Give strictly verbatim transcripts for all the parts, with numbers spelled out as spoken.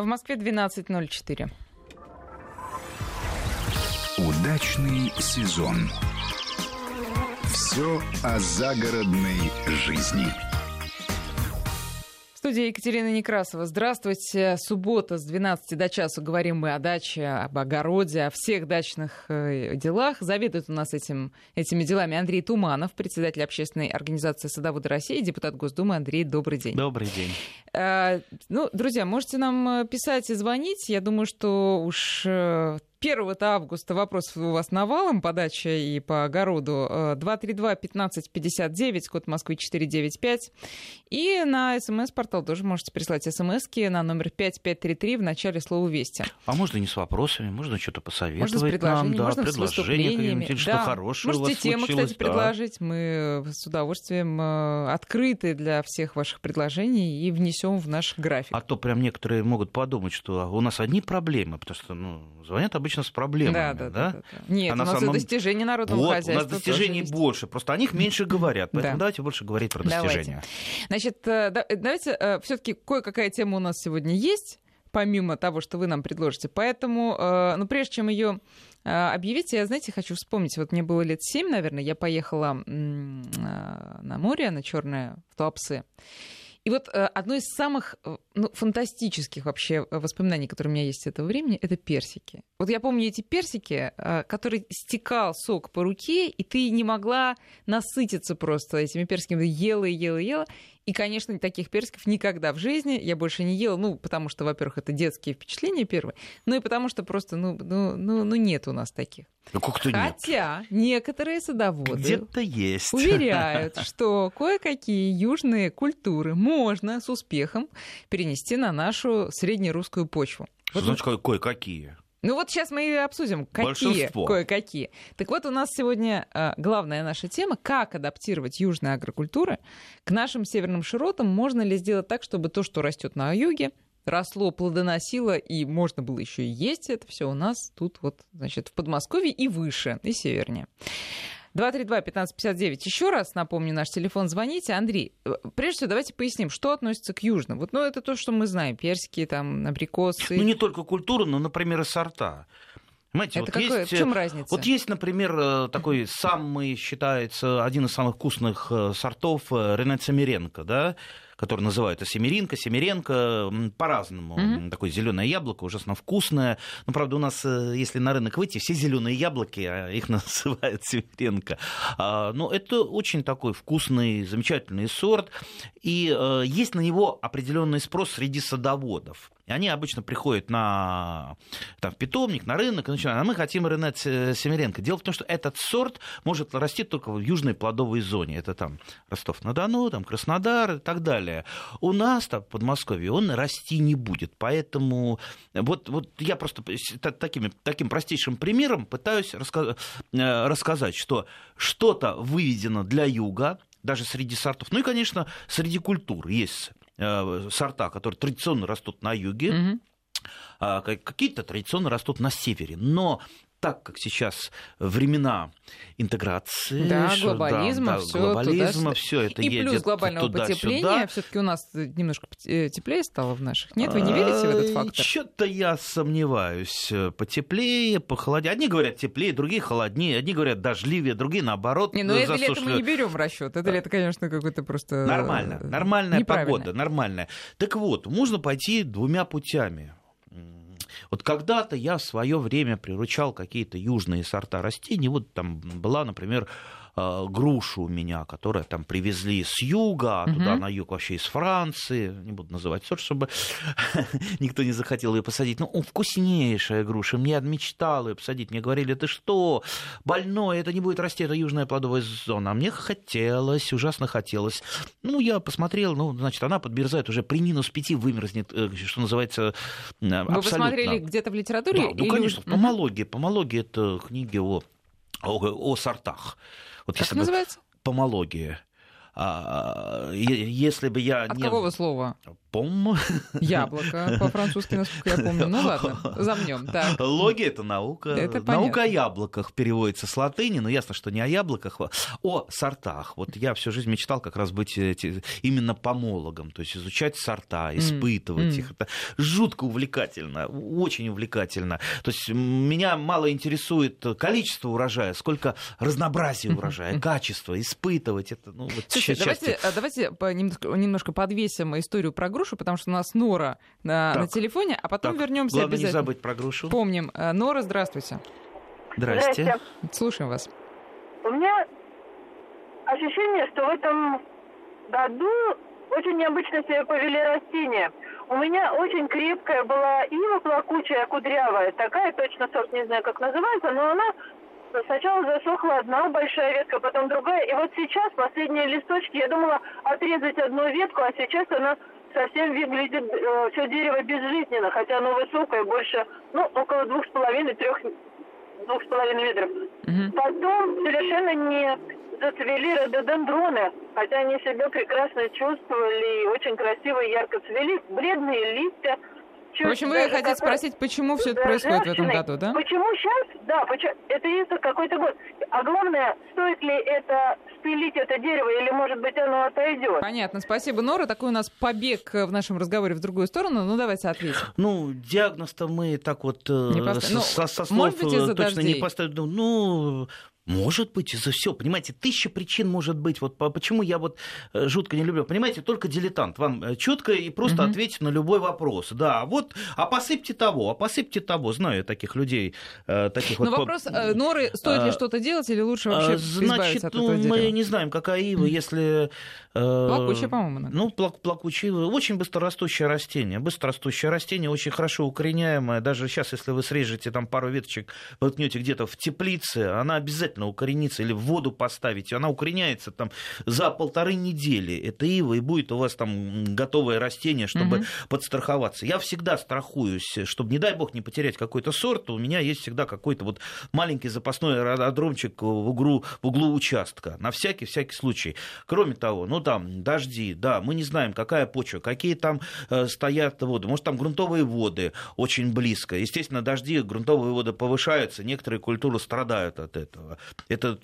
В Москве двенадцать ноль четыре. Удачный сезон. Все о загородной жизни. В студии Екатерина Некрасова. Здравствуйте. Суббота с двенадцати до часу говорим мы о даче, об огороде, о всех дачных делах. Заведует у нас этим, этими делами Андрей Туманов, председатель общественной организации «Садоводы России», депутат Госдумы. Андрей, добрый день. Добрый день. Ну, друзья, можете нам писать и звонить. Я думаю, что уж первого августа вопросов у вас навалом по даче и по огороду. два тридцать два пятнадцать пятьдесят девять, код Москвы четыреста девяносто пять. И на СМС-портал тоже можете прислать СМСки на номер пять пять три три в начале слова «Вести». А можно не с вопросами, можно что-то посоветовать. Можно с предложениями, нам, можно да, с выступлениями. Да. Что хорошее можете темы, кстати, да. предложить. Мы с удовольствием открыты для всех ваших предложений и внесем в наш график. А то прям некоторые могут подумать, что у нас одни проблемы, потому что ну, звонят обычно с проблемами. Да, да, да? да, да, да. Нет, а у нас самом... достижения народного вот, хозяйства. У нас достижений больше, просто о них меньше говорят. Поэтому да. давайте больше говорить про достижения. Давайте. Значит, да, давайте все-таки кое-какая тема у нас сегодня есть, помимо того, что вы нам предложите. Поэтому, ну, прежде чем ее объявить, я, знаете, хочу вспомнить. Вот мне было лет семь, наверное, я поехала на море, на Черное, в Туапсе. И вот одно из самых ну, фантастических вообще воспоминаний, которые у меня есть с этого времени, это персики. Вот я помню эти персики, которые стекал сок по руке, и ты не могла насытиться просто этими персиками. Ты ела и ела и ела. И, конечно, таких персиков никогда в жизни я больше не ела. Ну, потому что, во-первых, это детские впечатления первые. Ну и потому что просто, ну, ну, ну, ну нет у нас таких. Ну, как-то Хотя нет. некоторые садоводы где-то есть. Уверяют, что кое-какие южные культуры можно с успехом перенести на нашу среднерусскую почву. Что вот значит мы... кое-какие? Ну вот сейчас мы и обсудим, какие Большинство. кое-какие. Так вот, у нас сегодня э, главная наша тема – как адаптировать южные агрокультуры к нашим северным широтам. Можно ли сделать так, чтобы то, что растет на юге, росло, плодоносило, и можно было еще и есть это все у нас тут вот, значит, в Подмосковье и выше, и севернее. два тридцать два пятнадцать пятьдесят девять. Еще раз напомню, наш телефон, звоните. Андрей, прежде всего, давайте поясним, что относится к южным. Вот, ну, это то, что мы знаем. Персики, там, абрикосы. Ну, не только культура, но, например, и сорта. Понимаете, это вот какой, есть, в чем разница? Вот есть, например, такой самый, считается, один из самых вкусных сортов Ренет Симиренко, да, который называют Симиренко, Симиренко, по-разному. Mm-hmm. Такое зеленое яблоко, ужасно вкусное. Но, правда, у нас, если на рынок выйти, все зеленые яблоки, их называют Симиренко. Но это очень такой вкусный, замечательный сорт. И есть на него определенный спрос среди садоводов. Они обычно приходят на там, питомник, на рынок и начинают. А мы хотим Ренет Симиренко. Дело в том, что этот сорт может расти только в южной плодовой зоне. Это там Ростов-на-Дону, там Краснодар и так далее. У нас там в Подмосковье он расти не будет. Поэтому вот, вот я просто таким, таким простейшим примером пытаюсь раска- рассказать, что что-то выведено для юга, даже среди сортов. Ну и, конечно, среди культур есть сорта, которые традиционно растут на юге, mm-hmm. а какие-то традиционно растут на севере. Но так как сейчас времена интеграции, да, что, глобализма, да, да, все, глобализма все это и едет плюс глобального туда, потепления, все-таки у нас немножко теплее стало в наших. Нет, вы не верите в этот фактор? Что-то я сомневаюсь. Потеплее, похолоднее. Одни говорят теплее, другие холоднее. Одни говорят дождливее, другие наоборот. Не, но это лето мы не берем в расчет. Это лето, конечно, какое-то просто нормально, нормальная погода, нормальная. Так вот, можно пойти двумя путями. Вот когда-то я в свое время приручал какие-то южные сорта растений. Вот там была, например, груша у меня, которая там привезли с юга, а туда угу. на юг вообще из Франции. Не буду называть сорт, чтобы никто не захотел ее посадить. Ну, вкуснейшая груша. Мне мечтал ее посадить. Мне говорили, ты что, больное, это не будет расти, это южная плодовая зона. А мне хотелось, ужасно хотелось. Ну, я посмотрел, ну, значит, она подмерзает уже при минус пяти вымерзнет, что называется, Вы абсолютно. Вы посмотрели где-то в литературе? Да, ну, или... конечно, в Помологии. Помология — это книги о, о, о сортах. Вот как называется? Помология. А, если бы я... От не... какого слова? Пом. Яблоко по-французски, насколько я помню. Ну ладно, замнем. Логи — это наука. Это наука о яблоках переводится с латыни, но ясно, что не о яблоках, о сортах. Вот я всю жизнь мечтал как раз быть именно помологом, то есть изучать сорта, испытывать mm. их. Это жутко увлекательно, очень увлекательно. То есть меня мало интересует количество урожая, сколько разнообразие урожая, mm-hmm. качество, испытывать. Это, ну, вот Слушайте, давайте, давайте по, немножко подвесим историю про грушу, потому что у нас Нора на, на телефоне, а потом так. вернемся Главное обязательно. Главное не забыть про грушу. Помним. Нора, здравствуйте. Здрасте. Здрасте. Слушаем вас. У меня ощущение, что в этом году очень необычно себя повели растения. У меня очень крепкая была ива плакучая, кудрявая, такая, точно сорт, не знаю, как называется, но она... Сначала засохла одна большая ветка, потом другая. И вот сейчас последние листочки, я думала отрезать одну ветку, а сейчас она совсем выглядит, э, все дерево безжизненно, хотя оно высокое, больше, ну, около двух с половиной, трех, двух с половиной метров. Mm-hmm. Потом совершенно не зацвели рододендроны, хотя они себя прекрасно чувствовали и очень красиво и ярко цвели. Бледные листья. В общем, вы хотите спросить, почему все это происходит в этом году, да? Почему сейчас? Да, почему? Это если какой-то год. А главное, стоит ли это спилить, это дерево, или, может быть, оно отойдет? Понятно. Спасибо, Нора. Такой у нас побег в нашем разговоре в другую сторону. Ну, давайте ответим. Ну, диагноз-то мы так вот со слов точно не поставим. Ну... Может быть, из-за всего. Понимаете, тысяча причин может быть. Вот почему я вот жутко не люблю. Понимаете, только дилетант. Вам четко и просто mm-hmm. ответить на любой вопрос. Да, вот, а посыпьте того, а посыпьте того. Знаю я таких людей. Таких Но вот вопрос, по... Норы, стоит ли а... что-то делать или лучше вообще избавиться от этого дерева? Значит, мы не знаем, какая ива, если... Плакучая, по-моему. Наверное. Ну, плак- плакучая ива. Очень быстрорастущее растение. Быстрорастущее растение, очень хорошо укореняемое. Даже сейчас, если вы срежете там пару веточек, воткнете где-то в теплице, она обязательно укорениться или в воду поставить, она укореняется там за полторы недели. Это ива, и будет у вас там готовое растение, чтобы угу. подстраховаться. Я всегда страхуюсь, чтобы, не дай бог, не потерять какой-то сорт. У меня есть всегда какой-то вот маленький запасной аэродромчик в углу, в углу участка. На всякий-всякий случай. Кроме того, ну там дожди, да, мы не знаем, какая почва, какие там э, стоят воды. Может, там грунтовые воды очень близко. Естественно, дожди, грунтовые воды повышаются, некоторые культуры страдают от этого. Это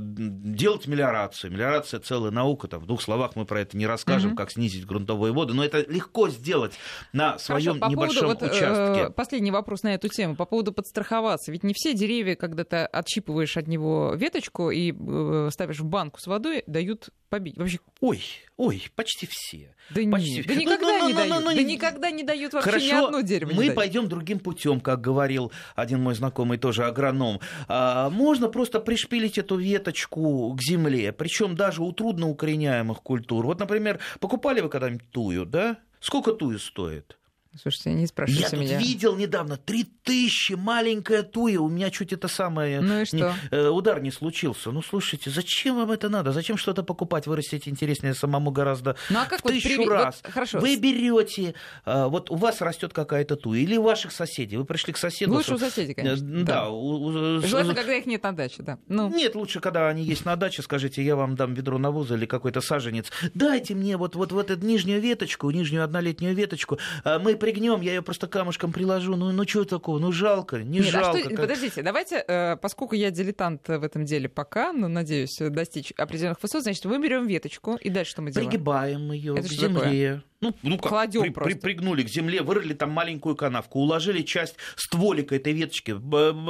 делать мелиорацию. Мелиорация — целая наука. Там, в двух словах мы про это не расскажем, mm-hmm. как снизить грунтовые воды. Но это легко сделать на своем Хорошо, небольшом поводу, участке. Вот, последний вопрос на эту тему. По поводу подстраховаться. Ведь не все деревья, когда ты отщипываешь от него веточку и э, ставишь в банку с водой, дают побить. Вообще... Ой, ой, почти все. Да, почти не, все. Да никогда ну, не ну, дают. Ну, ну, да не... никогда не дают вообще Хорошо, ни одно дерево. Мы пойдем другим путем, как говорил один мой знакомый, тоже агроном. А, можно просто Просто пришпилить эту веточку к земле, причем даже у трудноукореняемых культур. Вот, например, покупали вы когда-нибудь тую, да? Сколько тую стоит? Слушайте, не спрашивайте я меня. Я видел недавно три тысячи, маленькая туя, у меня чуть это самое... Ну и что? Не, удар не случился. Ну, слушайте, зачем вам это надо? Зачем что-то покупать, вырастить интереснее самому гораздо ну, а как в тысячу вот при... раз? Вот, хорошо. Вы берете, вот у вас растет какая-то туя, или у ваших соседей. Вы пришли к соседу... Лучше у соседей, конечно. Да. да. У... Желательно, когда их нет на даче, да. Ну. Нет, лучше, когда они есть на даче, скажите, я вам дам ведро навоза или какой-то саженец. Дайте мне вот, вот, вот эту нижнюю веточку, нижнюю однолетнюю веточку, мы пригнем, я ее просто камушком приложу. Ну, ну что такого? Ну, жалко, не Нет, жалко. А что... как... Подождите, давайте, э, поскольку я дилетант в этом деле пока, ну, надеюсь, достичь определенных высот, значит, мы берем веточку, и дальше что мы делаем? Пригибаем ее к земле. Ну, ну как, при, при, пригнули к земле, вырыли там маленькую канавку, уложили часть стволика этой веточки.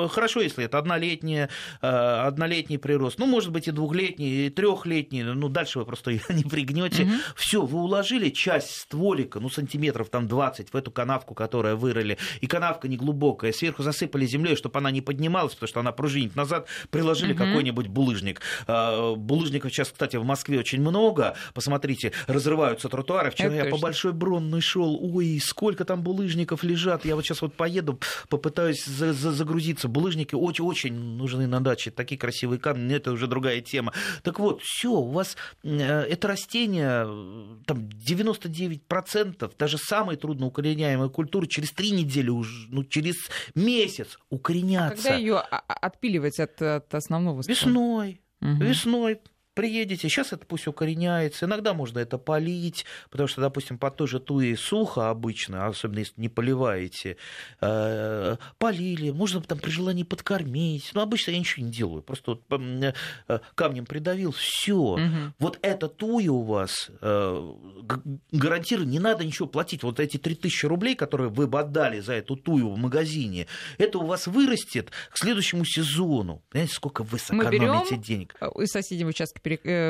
Хорошо, если это однолетняя, однолетний прирост. Ну, может быть, и двухлетний, и трехлетний. Ну, дальше вы просто ее не пригнете. Угу. Все, вы уложили часть стволика, ну, сантиметров там двадцать в эту канавку, которую вырыли. И канавка неглубокая. Сверху засыпали землей, чтобы она не поднималась, потому что она пружинит назад. Приложили угу. какой-нибудь булыжник. Булыжников сейчас, кстати, в Москве очень много. Посмотрите, разрываются тротуары. Вчера я побывал. Большой бронный шел, ой, сколько там булыжников лежат, я вот сейчас вот поеду, попытаюсь за- за- загрузиться, булыжники очень-очень нужны на даче, такие красивые камни, но это уже другая тема. Так вот, все, у вас э, это растение, там девяносто девять процентов, даже самые трудноукореняемые культуры через три недели, уже, ну, через месяц укоренятся. А когда ее отпиливать от, от основного ствола? Весной, угу. весной. приедете, сейчас это пусть укореняется, иногда можно это полить, потому что, допустим, под той же туей сухо обычно, особенно если не поливаете, э, полили, можно там при желании подкормить, но обычно я ничего не делаю, просто вот, э, камнем придавил, все. Угу. Вот эта туя у вас, э, гарантирую, не надо ничего платить, вот эти три тысячи рублей, которые вы бы отдали за эту тую в магазине, это у вас вырастет к следующему сезону, понимаете, сколько вы сэкономите денег. Мы берем из соседнего участка,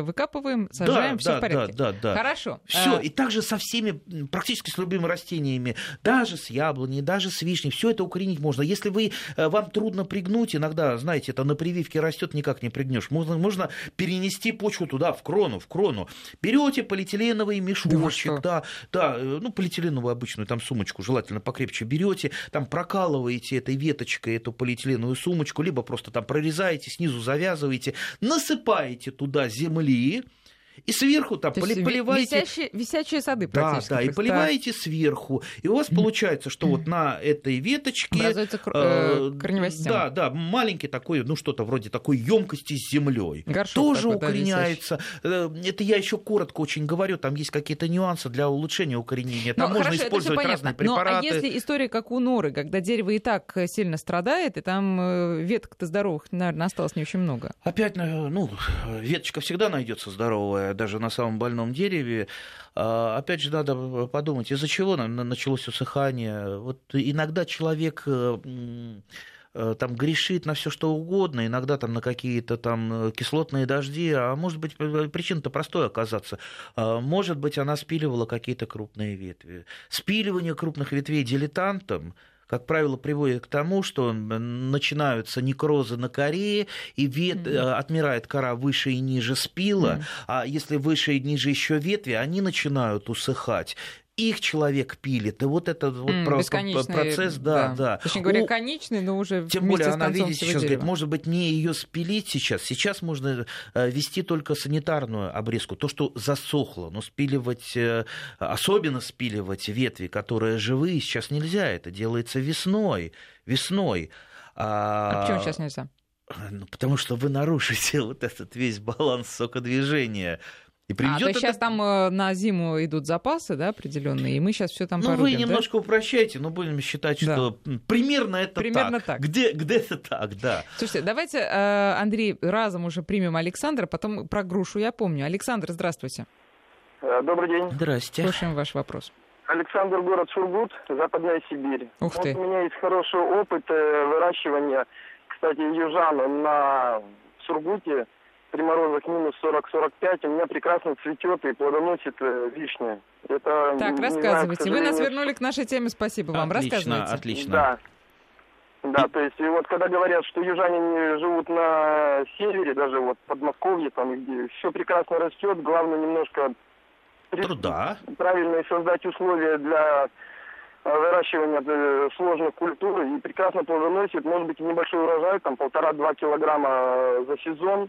выкапываем, сажаем, да, все да, в порядке. Да, да, да. Хорошо. Все. А... И также со всеми, практически с любыми растениями, даже с яблоней, даже с вишней, все это укоренить можно. Если вы, вам трудно пригнуть, иногда, знаете, это на прививке растет, никак не пригнешь. Можно, можно перенести почву туда, в крону, в крону. Берете полиэтиленовый мешочек, да, да, да, ну, полиэтиленовую обычную там сумочку, желательно покрепче берете, там прокалываете этой веточкой эту полиэтиленовую сумочку, либо просто там прорезаете, снизу завязываете, насыпаете туда земли и сверху там поли- поливаете... Висящие, висячие сады практически. Да, да, просто. И поливаете сверху. И у вас получается, что вот на этой веточке... Образуется э, корневая система. Да, да, маленький такой, ну что-то вроде такой емкости с землей. Горшок тоже такой, укореняется. Да, это я еще коротко очень говорю, там есть какие-то нюансы для улучшения укоренения. Там ну, можно хорошо, использовать разные препараты. Но а если история как у норы, когда дерево и так сильно страдает, и там веток-то здоровых, наверное, осталось не очень много? Опять, ну, веточка всегда найдется здоровая, даже на самом больном дереве. Опять же, надо подумать, из-за чего началось усыхание. Вот иногда человек там грешит на все что угодно, иногда там на какие-то там кислотные дожди, а может быть, причина-то простая оказаться. Может быть, она спиливала какие-то крупные ветви. Спиливание крупных ветвей дилетантом, как правило, приводит к тому, что начинаются некрозы на коре, и вет... mm-hmm. отмирает кора выше и ниже спила, mm-hmm. а если выше и ниже еще ветви, они начинают усыхать. Их человек пилит, и вот этот вот mm, процесс, да, да, да. Точнее говоря, У... конечный, но уже тем более она, видите, сейчас дерева. Говорит, может быть, не ее спилить сейчас, сейчас можно вести только санитарную обрезку, то, что засохло, но спиливать, особенно спиливать ветви, которые живые, сейчас нельзя, это делается весной, весной. А, а почему сейчас нельзя? Ну, потому что вы нарушите вот этот весь баланс сокодвижения. И а, то это... сейчас там на зиму идут запасы, да, определенные, и мы сейчас все там ну, порубим. Ну, вы немножко да? упрощаете, но будем считать, да. что примерно это примерно так. так. Где, где это так, да. Слушайте, давайте, Андрей, разом уже примем Александра, потом про грушу я помню. Александр, здравствуйте. Добрый день. Здрасте. Слушаем ваш вопрос. Александр, город Сургут, Западная Сибирь. Ух ты. Вот у меня есть хороший опыт выращивания, кстати, южан на Сургуте. При морозах минус сорок сорок пять, у меня прекрасно цветет и плодоносит вишня. Это, так, рассказывайте. Знаю, вы нас вернули к нашей теме, спасибо вам. Отлично, рассказывайте. Отлично. Да. Да, то есть, и вот когда говорят, что южане живут на севере, даже вот Подмосковье, там, где все прекрасно растет, главное немножко труда. Правильно создать условия для выращивание сложных культур и прекрасно плодоносит, может быть, небольшой урожай, там полтора-два килограмма за сезон.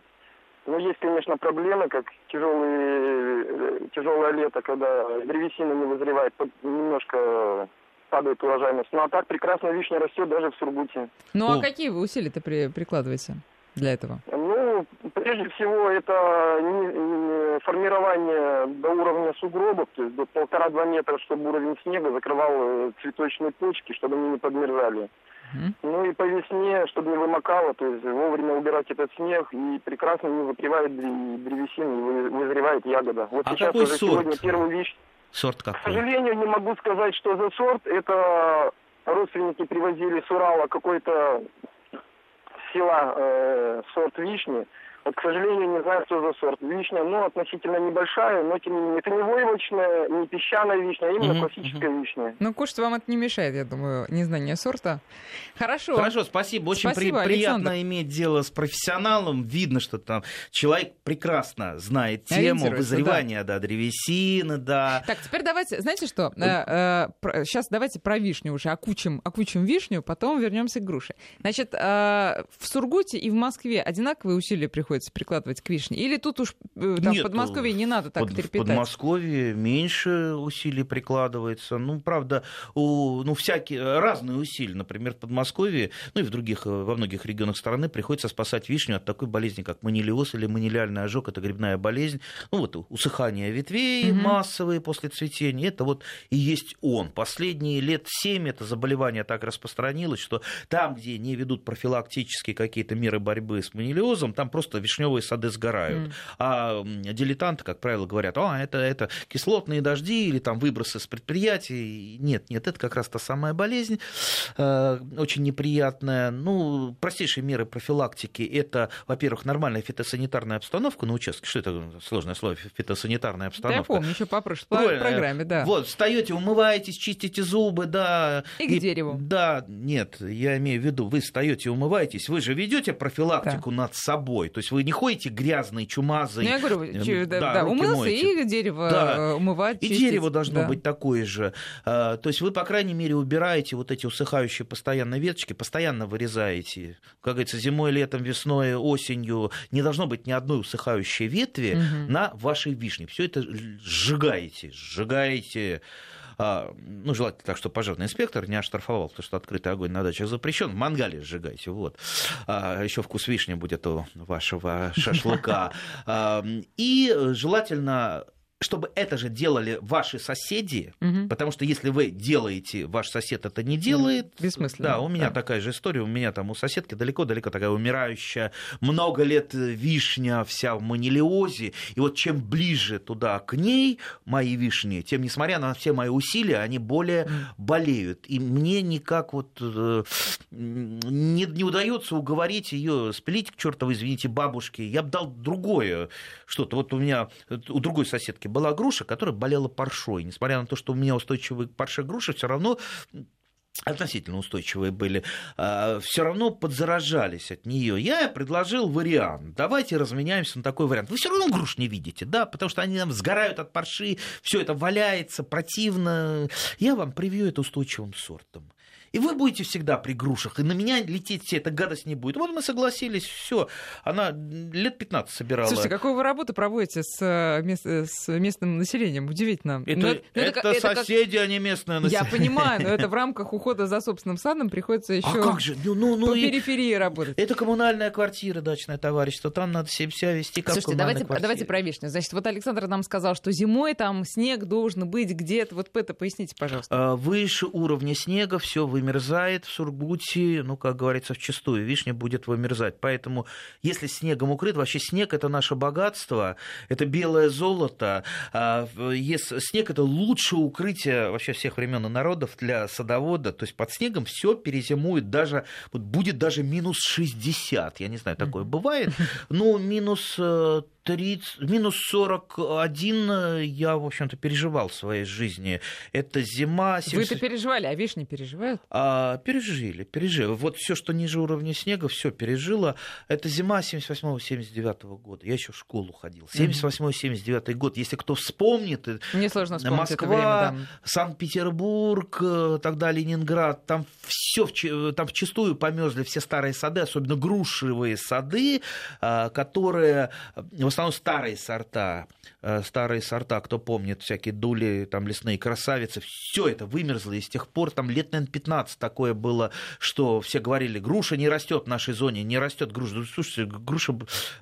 Ну, есть, конечно, проблемы, как тяжелые, тяжелое лето, когда древесина не вызревает, немножко падает урожайность. Ну, а так прекрасно вишня растет даже в Сургуте. Ну, а О. какие вы усилия-то при, прикладываете для этого? Ну, прежде всего, это не, не формирование до уровня сугробов, то есть до полтора-два метра, чтобы уровень снега закрывал цветочные почки, чтобы они не подмерзали. Ну и по весне, чтобы не вымокало, то есть вовремя убирать этот снег, и прекрасно не выпревает древесина, не вызревает ягода. Вот а сейчас уже сорт? Сегодня первый вещь. Сорт какой? К сожалению, не могу сказать, что за сорт. Это родственники привозили с Урала какой-то села э, сорт вишни. Вот, к сожалению, не знаю, что за сорт. Вишня, ну, относительно небольшая, но тем не менее. Это не войлочная, не песчаная вишня, а именно mm-hmm. классическая mm-hmm. вишня. Ну, кушать вам это не мешает, я думаю, незнание сорта. Хорошо. Хорошо, спасибо. Очень спасибо, при- приятно иметь дело с профессионалом. Видно, что там человек прекрасно знает тему вызревания, да. да, древесины, да. Так, теперь давайте, знаете что, сейчас давайте про вишню уже окучим, окучим вишню, потом вернемся к груше. Значит, в Сургуте и в Москве одинаковые усилия приходят приходится прикладывать к вишне? Или тут уж там, нет, в Подмосковье не надо так под, трепетать? В Подмосковье меньше усилий прикладывается. Ну, правда, у, ну, всякие разные усилия. Например, в Подмосковье, ну и в других, во многих регионах страны приходится спасать вишню от такой болезни, как манилиоз или манилиальный ожог. Это грибная болезнь. Ну, вот усыхание ветвей mm-hmm. массовые после цветения. Это вот и есть он. Последние лет семь это заболевание так распространилось, что там, где не ведут профилактические какие-то меры борьбы с манилиозом, там просто вишневые сады сгорают. Mm. А дилетанты, как правило, говорят, а, это, это кислотные дожди или там выбросы с предприятий. Нет, нет, это как раз та самая болезнь, э, очень неприятная. Ну, простейшие меры профилактики – это, во-первых, нормальная фитосанитарная обстановка на участке. Что это сложное слово? Фитосанитарная обстановка. Да, я помню, еще по прошлой программе, да. Вот, встаете, умываетесь, чистите зубы, да. И к и, дереву. Да, нет, я имею в виду, вы встаете, умываетесь, вы же ведете профилактику да. над собой. То есть вы не ходите грязный, чумазый. Ну, я говорю, э, да, да, да, умылся моете. И дерево да. умывать, чистить. И дерево должно да. быть такое же. А, то есть вы, по крайней мере, убираете вот эти усыхающие постоянно веточки, постоянно вырезаете. Как говорится, зимой, летом, весной, осенью не должно быть ни одной усыхающей ветви угу. на вашей вишне. Все это сжигаете, сжигаете. Ну, желательно так, что пожарный инспектор не оштрафовал, потому что открытый огонь на даче запрещен. В мангале сжигайте, вот. Еще вкус вишни будет у вашего шашлыка. И желательно, чтобы это же делали ваши соседи, угу. потому что если вы делаете, ваш сосед это не делает. Бессмысленно. Да, у меня да. такая же история, у меня там у соседки далеко-далеко такая умирающая, много лет вишня вся в манилиозе, и вот чем ближе туда к ней мои вишни, тем, несмотря на все мои усилия, они более болеют, и мне никак вот не, не удается уговорить ее спилить, к чертовой, извините, бабушке, я бы дал другое что-то. Вот у меня, у другой соседки была груша, которая болела паршой. Несмотря на то, что у меня устойчивые к парше груши, все равно относительно устойчивые были, все равно подзаражались от нее. Я предложил вариант. Давайте разменяемся на такой вариант. Вы все равно груш не видите, да, потому что они там сгорают от парши, все это валяется, противно. Я вам привью это устойчивым сортом. И вы будете всегда при грушах, и на меня лететь вся эта гадость не будет. Вот мы согласились, все. Она лет пятнадцать собирала. Слушайте, какую вы работу проводите с, мест, с местным населением? Удивительно. Это, но, это, но это, это соседи, это как... а не местное население. Я понимаю, но это в рамках ухода за собственным садом приходится еще а как же? Ну, ну, ну, по и... периферии работать. Это коммунальная квартира, дачное товарищество. Там надо себя вести как Слушайте, коммунальная давайте, квартира. Давайте про вишню. Значит, вот Александр нам сказал, что зимой там снег должен быть где-то. Вот это поясните, пожалуйста. Выше уровня снега все вы вымерзает в Сургуте, ну, как говорится, вчистую вишня будет вымерзать. Поэтому, если снегом укрыт, вообще снег – это наше богатство, это белое золото. Снег – это лучшее укрытие вообще всех времен и народов для садовода. То есть под снегом все перезимует, даже, вот будет даже минус шестьдесят. Я не знаю, такое бывает, но минус... тридцать, минус сорок один я, в общем-то, переживал в своей жизни. Это зима... семьдесят... Вы-то переживали, а вишни переживают? А, пережили, пережили. Вот все, что ниже уровня снега, все пережило. Это зима семьдесят восьмого семьдесят девятого года. Я еще в школу ходил. семьдесят восьмой семьдесят девятый год. Если кто вспомнит... Мне сложно вспомнить Москва, это время, да. Санкт-Петербург, тогда Ленинград. Там все, там вчистую померзли все старые сады, особенно грушевые сады, которые... В основном старые сорта, старые сорта, кто помнит, всякие дули, там лесные красавицы, все это вымерзло, и с тех пор там лет, наверное, пятнадцать такое было, что все говорили, груша не растет в нашей зоне, не растет груша. Ну, слушайте, груша,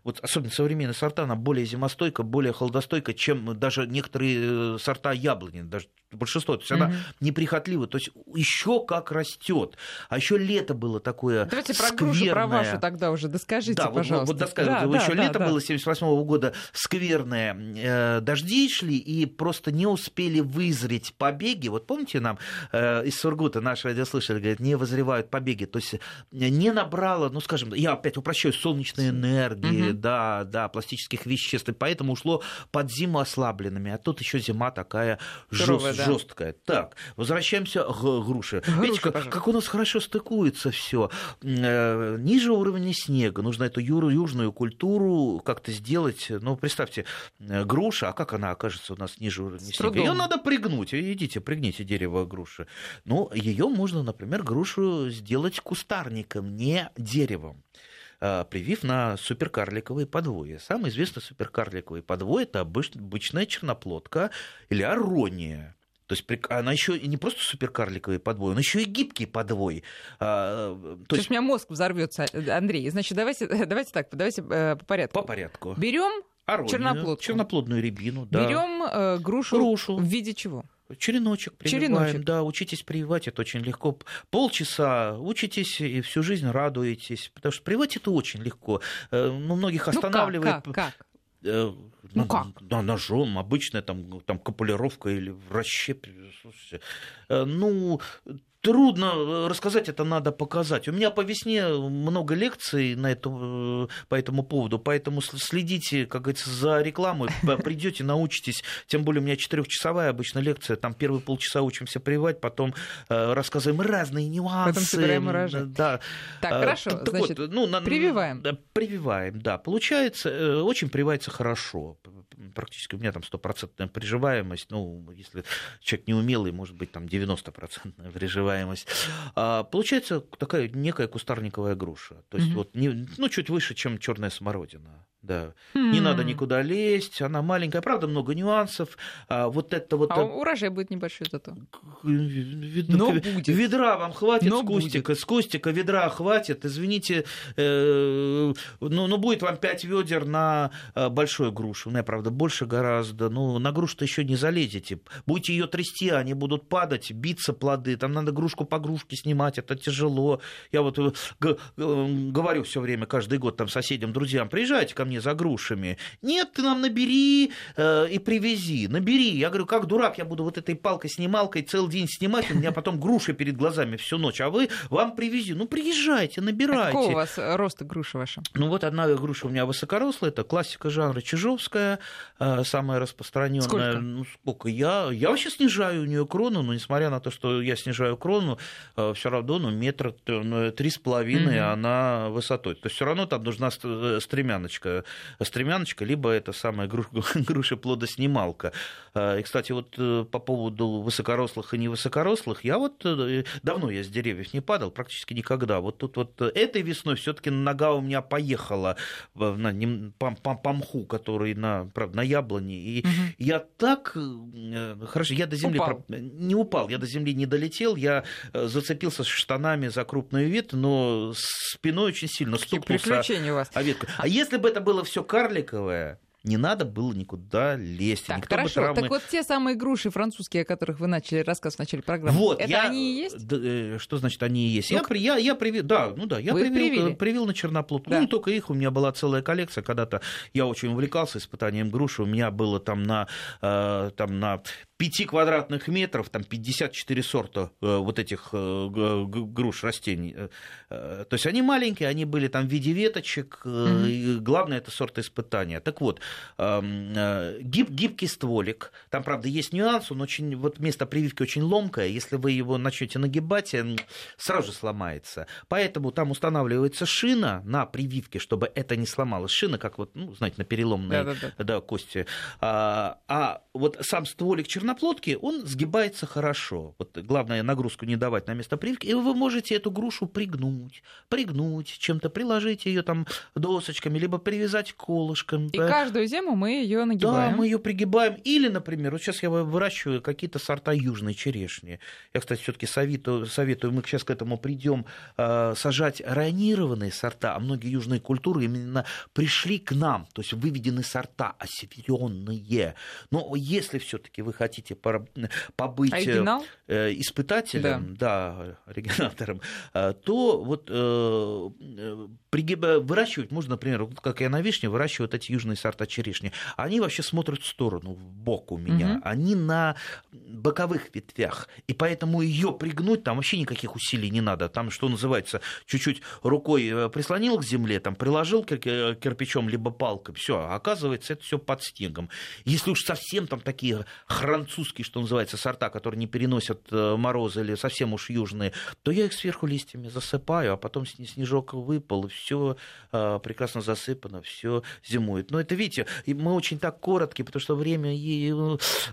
вот особенно современные сорта, она более зимостойка, более холодостойка, чем даже некоторые сорта яблони, даже большинство, то есть mm-hmm. она неприхотлива, то есть еще как растет, а еще лето было такое. Давайте скверное. Про грушу, про вашу тогда уже доскажите, да, пожалуйста. Вот, вот доскажите, да, да, еще да, лето да. было семьдесят восьмого года скверные э, дожди шли и просто не успели вызреть побеги. Вот помните, нам э, из Сургута наши радиослушатели говорят, не вызревают побеги. То есть не набрало, ну скажем, я опять упрощаю, солнечной энергии, mm-hmm. да, да, пластических веществ, и поэтому ушло под зиму ослабленными. А тут еще зима такая жест, да. жесткая. Так, возвращаемся к груше. Груша, видите, как, как у нас хорошо стыкуется все. Э, ниже уровня снега нужно эту юр, южную культуру как-то сделать, ну, представьте, груша, а как она окажется у нас ниже уровня снега? Ее надо пригнуть. Идите, пригните дерево груши. Ну, ее можно, например, грушу сделать кустарником, не деревом. привив на суперкарликовые подвои. Самый известный суперкарликовый подвой – это обычная черноплодка или арония. То есть она еще не просто суперкарликовый подвой, он еще и гибкий подвой. То Сейчас есть... у меня мозг взорвется, Андрей. Значит, давайте, давайте так, давайте по порядку. По порядку. Берем черноплодку. Черноплодную рябину. Да. Берем э, грушу, грушу в виде чего? Череночек прививаем, Череночек. Да, учитесь прививать, это очень легко. Полчаса учитесь и всю жизнь радуетесь, потому что прививать это очень легко. Ну, многих останавливает... Ну, как, как, как? Э, ну, как? Да, ножом, обычная там, там капулировка или в расщеп. Э, ну... Трудно рассказать, это надо показать. У меня по весне много лекций на эту, по этому поводу, поэтому следите, как говорится, за рекламой, придете, научитесь. Тем более у меня четырехчасовая обычно лекция, там первые полчаса учимся прививать, потом э, рассказываем разные нюансы. Потом собираем урожай. Да. Так, а, хорошо, так значит, вот, ну, на, прививаем. Прививаем, да. Получается, очень прививается хорошо. Практически у меня там стопроцентная приживаемость, ну, если человек неумелый, может быть, там девяносто процентов приживаемость. Получается такая некая кустарниковая груша. То есть, mm-hmm. вот, не, ну, чуть выше, чем черная смородина. Да. Mm-hmm. Не надо никуда лезть, она маленькая, правда, много нюансов. А, вот это, вот, а урожай будет небольшой зато. Вед... Но будет. Ведра вам хватит но с кустика. Будет. С кустика ведра хватит. Извините, э, ну, ну будет вам пять ведер на большую грушу. У меня, правда, больше гораздо. Ну, на грушу-то еще не залезете. Будете ее трясти, они будут падать, биться плоды. Там надо грушку по грушке снимать, это тяжело. Я вот г- говорю все время, каждый год там соседям, друзьям, приезжайте ко мне за грушами. Нет, ты нам набери э, и привези. Набери. Я говорю, как дурак, я буду вот этой палкой-снималкой целый день снимать, у меня потом груши перед глазами всю ночь, а вы вам привези. Ну, приезжайте, набирайте. Какого у вас роста груша ваша? Ну, вот одна груша у меня высокорослая, это классика жанра Чижовская, э, самая распространенная. Сколько? Ну, сколько? Я, я вообще снижаю у нее крону, но несмотря на то, что я снижаю крону, э, все равно, ну, метр ну, три с половиной mm-hmm. она высотой. То есть все равно там нужна стремяночка. стремяночка, либо это самая грушеплодоснималка. И, кстати, вот по поводу высокорослых и невысокорослых, я вот давно я с деревьев не падал, практически никогда. Вот тут вот этой весной все-таки нога у меня поехала на памху, который на, правда, на яблоне. И угу. я так... Хорошо, я до земли... Упал. Не упал, я до земли не долетел, я зацепился штанами за крупную ветвь, но спиной очень сильно стукнулся о ветку. А если бы это было все карликовое, не надо было никуда лезть. Так, никто хорошо. Бы травмы... Так вот те самые груши французские, о которых вы начали рассказ в начале программы, вот, это я... они и есть? Да, что значит они и есть? Я, я, я, привил... Да, ну да, я привил, привил на черноплодку. Да. Ну, только их у меня была целая коллекция. Когда-то я очень увлекался испытанием груши. У меня было там на... Там на... пяти квадратных метров, там пятьдесят четыре сорта э, вот этих э, г- груш, растений. Э, то есть они маленькие, они были там в виде веточек, э, mm-hmm. и главное это сорта испытания. Так вот, э, э, гиб- гибкий стволик, там, правда, есть нюанс, он очень, вот место прививки очень ломкое, если вы его начнете нагибать, сразу же сломается. Поэтому там устанавливается шина на прививке, чтобы это не сломалось. Шина, как вот, ну, знаете, на переломной да, кости. А, а вот сам стволик черноплодки, на плотке он сгибается хорошо. Вот главное нагрузку не давать на место прививки, и вы можете эту грушу пригнуть, пригнуть, чем-то приложить ее там досочками, либо привязать колышком. И да. каждую зиму мы ее нагибаем. Да, мы ее пригибаем. Или, например, вот сейчас я выращиваю какие-то сорта южной черешни. Я, кстати, все-таки советую, советую, мы сейчас к этому придем, э, сажать ранированные сорта, а многие южные культуры именно пришли к нам, то есть выведены сорта осеверенные. Но если все-таки вы хотите побыть оригинал? Испытателем, да, да оригинатором, то вот э, пригиба, выращивать можно, например, как я на вишне выращиваю вот эти южные сорта черешни. Они вообще смотрят в сторону, в бок у меня. Угу. Они на боковых ветвях, и поэтому ее пригнуть там вообще никаких усилий не надо. Там, что называется, чуть-чуть рукой прислонил к земле, там приложил кирпичом либо палкой, все, оказывается, это все под снегом. Если уж совсем там такие хранцы гуцузские, что называется, сорта, которые не переносят морозы или совсем уж южные, то я их сверху листьями засыпаю, а потом снежок выпал, и все прекрасно засыпано, все зимует. Но это, видите, мы очень так коротки, потому что время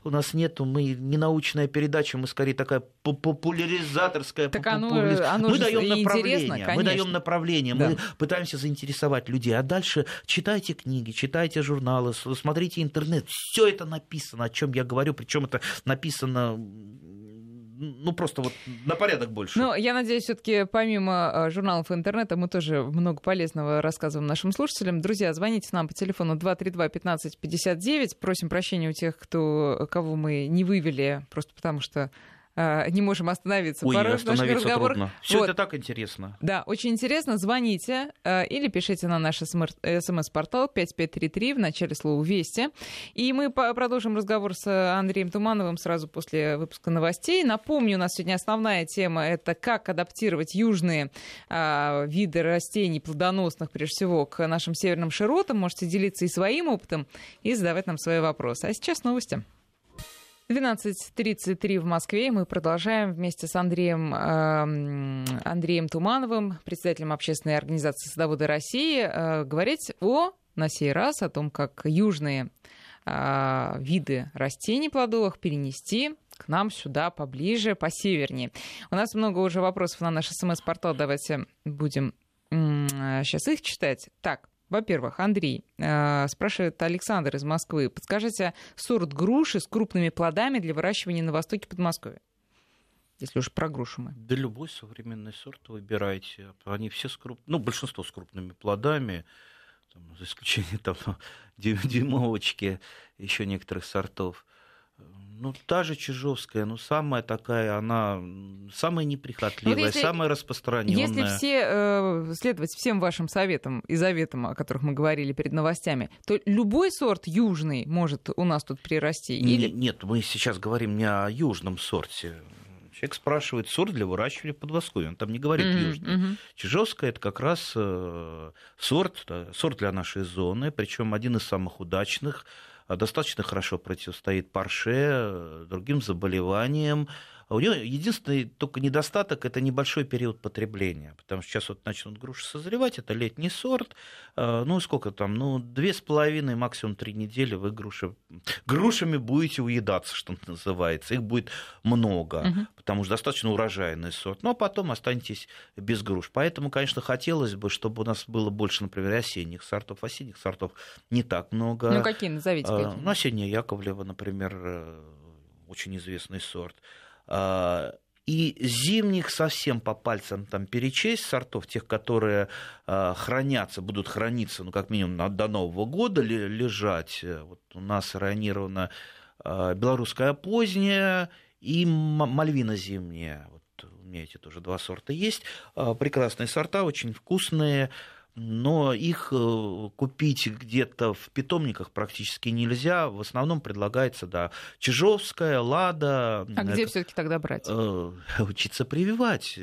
у нас нету, мы не научная передача, мы скорее такая популяризаторская. Так оно, оно мы даем направление, мы даем направление, да. Мы пытаемся заинтересовать людей, а дальше читайте книги, читайте журналы, смотрите интернет, все это написано, о чем я говорю, причем это написано. Ну, просто вот на порядок больше. Ну, я надеюсь, все-таки помимо журналов и интернета мы тоже много полезного рассказываем нашим слушателям. Друзья, звоните нам по телефону два три два пятнадцать пятьдесят девять. Просим прощения у тех, кто, кого мы не вывели, просто потому что не можем остановиться. Ой, порой остановиться трудно. Все вот. Это так интересно. Да, очень интересно. Звоните э, или пишите на наш смс-портал пять пять три три в начале слова «Вести». И мы по- продолжим разговор с Андреем Тумановым сразу после выпуска новостей. Напомню, у нас сегодня основная тема — это как адаптировать южные э, виды растений плодоносных, прежде всего, к нашим северным широтам. Можете делиться и своим опытом, и задавать нам свои вопросы. А сейчас новости. двенадцать тридцать три в Москве. Мы продолжаем вместе с Андреем, э, Андреем Тумановым, председателем общественной организации «Садоводы России», э, говорить о, на сей раз о том, как южные э, виды растений плодовых перенести к нам сюда поближе, посевернее. У нас много уже вопросов на наш смс-портал. Давайте будем э, сейчас их читать. Так. Во-первых, Андрей, э, спрашивает Александр из Москвы. Подскажите сорт груши с крупными плодами для выращивания на востоке Подмосковья? Если уж про грушу мы. Да любой современный сорт выбирайте. Они все с крупными, ну, большинство с крупными плодами, там, за исключением там, дюймовочки, еще некоторых сортов. Ну, та же Чижовская, ну, самая такая, она самая неприхотливая, если, самая распространенная. Если все э, следовать всем вашим советам и заветам, о которых мы говорили перед новостями, то любой сорт южный может у нас тут прирасти? Или... Нет, нет, мы сейчас говорим не о южном сорте. Человек спрашивает сорт для выращивания в Подмосковье, он там не говорит mm-hmm. южный. Mm-hmm. Чижовская — это как раз э, сорт, сорт для нашей зоны, причем один из самых удачных. Достаточно хорошо противостоит парше, другим заболеваниям. У него единственный только недостаток — это небольшой период потребления, потому что сейчас вот начнут груши созревать, это летний сорт, ну сколько там, ну две с половиной, максимум три недели вы груши, грушами будете уедаться, что называется, их будет много, угу. потому что достаточно урожайный сорт, ну а потом останетесь без груш. Поэтому, конечно, хотелось бы, чтобы у нас было больше, например, осенних сортов, осенних сортов не так много. Ну какие, назовите какие? Ну, Осенняя Яковлева, например, очень известный сорт. И зимних совсем по пальцам там перечесть сортов, тех, которые хранятся, будут храниться, ну, как минимум, до Нового года лежать. Вот у нас районирована белорусская поздняя и мальвина зимняя. Вот у меня эти тоже два сорта есть. Прекрасные сорта, очень вкусные. Но их купить где-то в питомниках практически нельзя. В основном предлагается, да, Чижовская, Лада. А где это... все-таки тогда брать? Учиться прививать.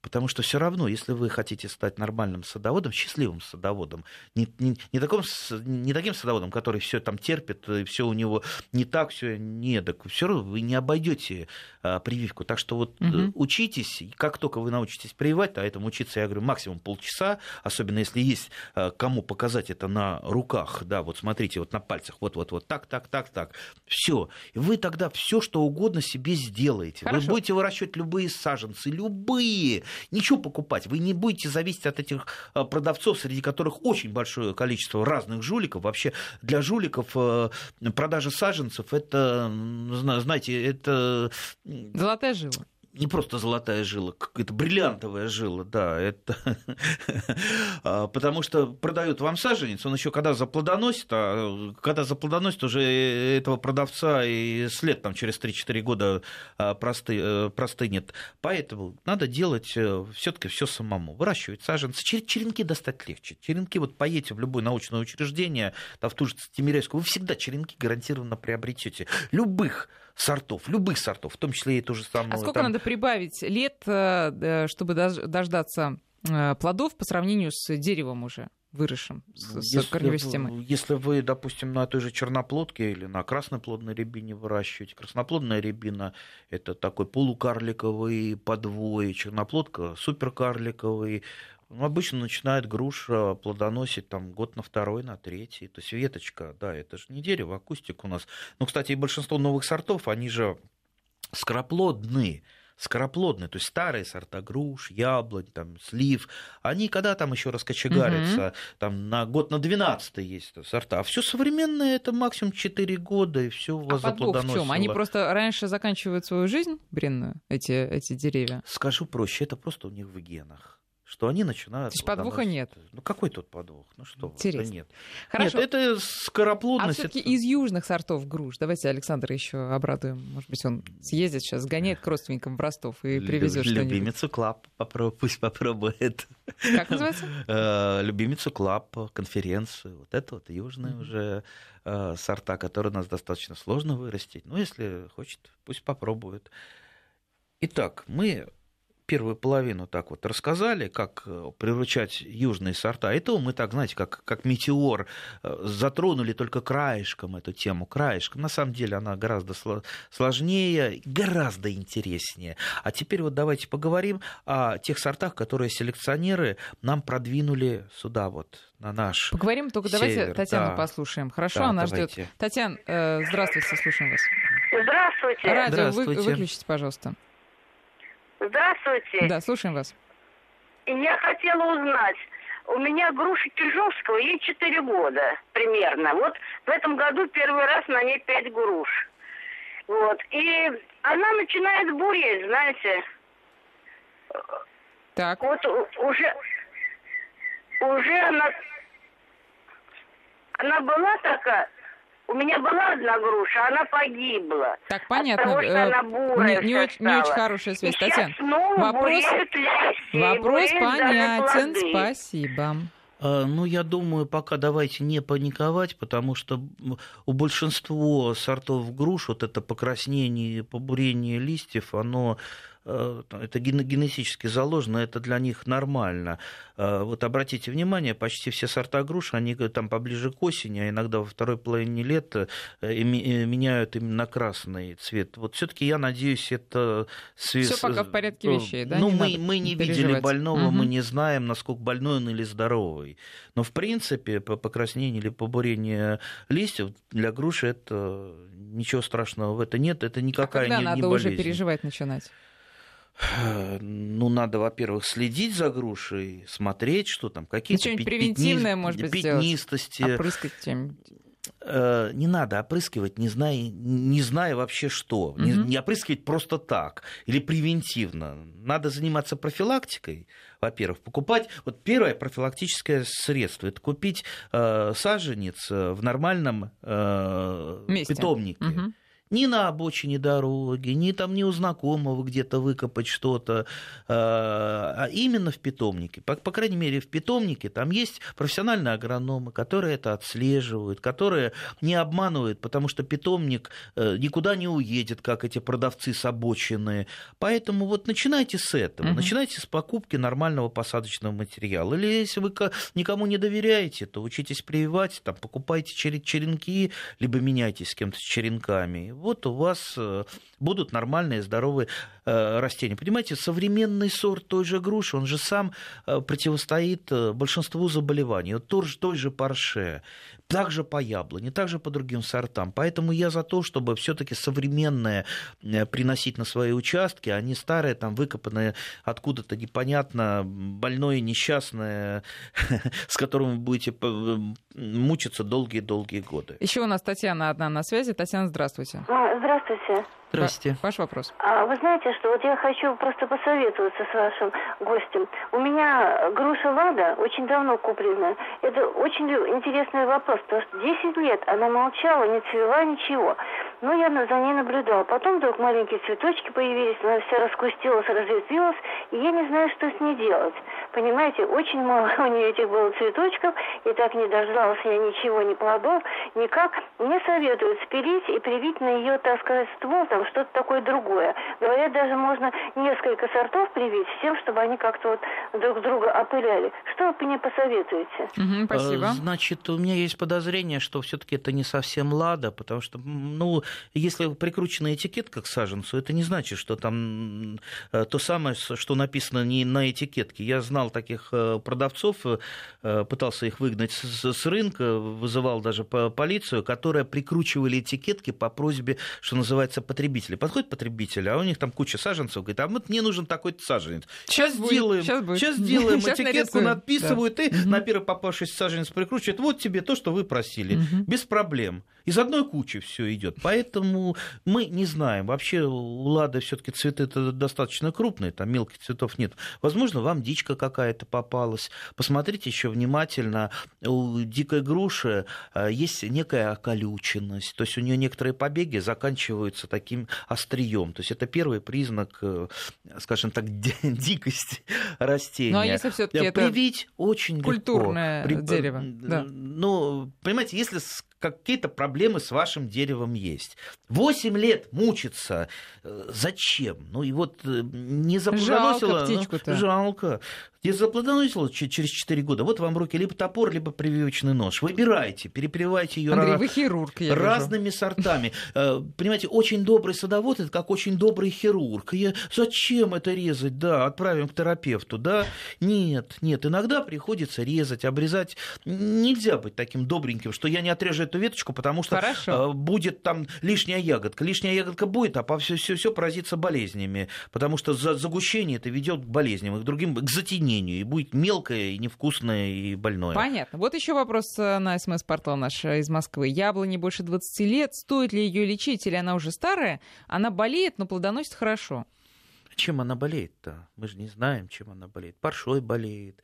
Потому что все равно, если вы хотите стать нормальным садоводом, счастливым садоводом, не, не, не, таком, не таким садоводом, который все там терпит, и все у него не так, все не так, все равно вы не обойдете а, прививку. Так что вот угу. учитесь, и как только вы научитесь прививать, а этому учиться, я говорю, максимум полчаса, особенно если есть а, кому показать это на руках, да, вот смотрите, вот на пальцах, вот-вот-вот, так, так, так, так, все. И вы тогда все, что угодно себе сделаете. Хорошо. Вы будете выращивать любые саженцы, любые. Ничего покупать. Вы не будете зависеть от этих продавцов, среди которых очень большое количество разных жуликов. Вообще для жуликов продажа саженцев — это, знаете, это... Золотая жила. Не просто золотая жила, это бриллиантовая жила, да, это потому что продают вам саженец, он еще когда заплодоносит, а когда заплодоносит, уже этого продавца и след там через три-четыре года просты, простынет. Поэтому надо делать все-таки все самому. Выращивать саженцы, черенки достать легче. Черенки, вот поедете в любое научное учреждение, там в ту же Тимирязевскую, вы всегда черенки гарантированно приобретете. Любых сортов, любых сортов, в том числе и то же самое. А сколько там... надо прибавить лет, чтобы дождаться плодов по сравнению с деревом уже? выросшим с, если, с корневой системой? Если вы, допустим, на той же черноплодке или на красноплодной рябине выращиваете, красноплодная рябина – это такой полукарликовый подвой, черноплодка – суперкарликовый. Ну, обычно начинает груша плодоносить там, год на второй, на третий. То есть веточка, да, это же не дерево, а кустик у нас. Ну, кстати, и большинство новых сортов, они же скороплодные. Скороплодные, то есть старые сорта груш, яблонь, там, слив, они когда там еще раскочегарятся, mm-hmm. там на год на двенадцатый есть сорта, а все современное это максимум четыре года, и все у вас заплодоносило. А подвох в чем? Они просто раньше заканчивают свою жизнь бренную, эти, эти деревья? Скажу проще, это просто у них в генах. Что они начинают... То есть подвоха нас... нет? Ну какой тут подвох? Ну что вы, это нет. Хорошо. Нет, это скороплодность. А все-таки это... из южных сортов груш. Давайте Александра еще обрадуем. Может быть, он съездит сейчас, сгоняет к родственникам в Ростов и привезет Лю- что-нибудь. Любимицу Клаппа, попробуй, пусть попробует. Как называется? Любимицу Клаппа, конференцию. Вот это вот южные уже сорта, которые у нас достаточно сложно вырастить. Ну, если хочет, пусть попробует. Итак, мы... первую половину так вот рассказали, как приручать южные сорта. И то мы так, знаете, как, как метеор, затронули только краешком эту тему, краешком. На самом деле она гораздо сложнее, гораздо интереснее. А теперь вот давайте поговорим о тех сортах, которые селекционеры нам продвинули сюда вот, на наш Поговорим, только север. Давайте Татьяну да. послушаем. Хорошо, да, она ждет. Татьяна, э, здравствуйте, слушаем вас. Здравствуйте. Радио здравствуйте. Вы, выключите, пожалуйста. Здравствуйте. Да, слушаем вас. Я хотела узнать. У меня груша Чижовского, ей четыре года примерно. Вот в этом году первый раз на ней пять груш. Вот. И она начинает буреть, знаете. Так. Вот уже... Уже она... Она была такая... У меня была одна груша, она погибла. Так, понятно. От того, что она бурая не, не, очень, не очень хорошая связь. Татьяна, вопрос, вопрос понятен, спасибо. Ну, я думаю, пока давайте не паниковать, потому что у большинства сортов груш вот это покраснение и побурение листьев, оно... это генетически заложено, это для них нормально. Вот обратите внимание, почти все сорта груш, они там поближе к осени, а иногда во второй половине лета меняют именно на красный цвет. Вот все-таки я надеюсь, это... Связ... Все пока в порядке вещей, да? Ну, не мы, мы не видели больного, угу. мы не знаем, насколько больной он или здоровый. Но, в принципе, по покраснению или побурению листьев для груши это... ничего страшного в этом нет, это никакая а не, не болезнь. Когда надо уже переживать начинать? Ну, надо, во-первых, следить за грушей, смотреть, что там, какие-то ну, пят... превентивное, пятни... может быть, пятнистости. Опрыскать чем-нибудь. Не надо опрыскивать, не зная, не зная вообще что. Угу. Не, не опрыскивать просто так или превентивно. Надо заниматься профилактикой, во-первых. Покупать... Вот первое профилактическое средство – это купить э, саженец в нормальном э, питомнике. Угу. Ни на обочине дороги, ни там не у знакомого где-то выкопать что-то, а именно в питомнике. По, по крайней мере, в питомнике там есть профессиональные агрономы, которые это отслеживают, которые не обманывают, потому что питомник никуда не уедет, как эти продавцы с обочины. Поэтому вот начинайте с этого, угу. начинайте с покупки нормального посадочного материала. Или если вы никому не доверяете, то учитесь прививать, там, покупайте черенки, либо меняйтесь с кем-то с черенками. Вот у вас будут нормальные, здоровые растения. Понимаете, современный сорт той же груши, он же сам противостоит большинству заболеваний. Вот той же, той же парше, также по яблони, также по другим сортам. Поэтому я за то, чтобы все-таки современное приносить на свои участки, а не старое, там, выкопанное откуда-то непонятно, больное, несчастное, с которым вы будете мучиться долгие-долгие годы. Еще у нас Татьяна одна на связи. Татьяна, здравствуйте. Здравствуйте. Здравствуйте. Ваш вопрос. А, вы знаете, что вот я хочу просто посоветоваться с вашим гостем. У меня груша Лада очень давно куплена. Это очень интересный вопрос, потому что десять лет она молчала, не цвела, ничего. Но я за ней наблюдала. Потом вдруг маленькие цветочки появились, она вся раскустилась, разветвилась, и я не знаю, что с ней делать. Понимаете, очень мало у нее этих было цветочков, и так не дождалась я ничего, ни плодов, никак. Мне советуют спилить и привить на ее, так сказать, ствол, там что-то такое другое. Говорят, даже можно несколько сортов привить всем, чтобы они как-то вот друг друга опыляли. Что вы мне посоветуете? Угу, спасибо. Значит, у меня есть подозрение, что все-таки это не совсем лада, потому что, ну, если прикручена этикетка к саженцу, это не значит, что там то самое, что написано не на этикетке. Я знал таких продавцов, пытался их выгнать с рынка, вызывал даже полицию, которые прикручивали этикетки по просьбе, что называется, потребителей. Подходит потребитель, а у них там куча саженцев, говорит, а вот мне нужен такой-то саженец. Сейчас сделаем, сейчас сделаем, этикетку надписывают, и на первый попавшийся саженец прикручивают. Вот тебе то, что вы просили. Без проблем. Из одной кучи все идет. Поэтому мы не знаем. Вообще у лады все-таки цветы достаточно крупные, там мелких цветов нет. Возможно, вам дичка какая-то попалась. Посмотрите еще внимательно. У дикой груши есть некая околюченность. То есть у нее некоторые побеги заканчиваются таким острием. То есть это первый признак, скажем так, дикости растения. Ну, а если все-таки привить это очень культурное легко. Дерево. Да. Ну, понимаете, если какие-то проблемы с вашим деревом есть. Восемь лет мучиться. Зачем? Ну и вот не заплодоносило. Жалко птичку-то. Жалко. Не заплодоносило через четыре года. Вот вам в руки либо топор, либо прививочный нож. Выбирайте, перепривайте ее Андрей, раз... вы хирург, я разными вижу. Сортами. Понимаете, очень добрый садовод, это как очень добрый хирург. И зачем это резать? Да, отправим к терапевту. Да, нет, нет. Иногда приходится резать, обрезать. Нельзя быть таким добреньким, что я не отрежу эту веточку, потому что Хорошо. Будет там лишняя ягодка. Лишняя ягодка будет, а все-все поразится болезнями, потому что загущение это ведет к болезням, и к другим, к затенению, и будет мелкое, и невкусное, и больное. Понятно. Вот еще вопрос на СМС-портал наш из Москвы. Яблони больше двадцати лет, стоит ли ее лечить, или она уже старая? Она болеет, но плодоносит хорошо. Чем она болеет-то? Мы же не знаем, чем она болеет. Паршой болеет,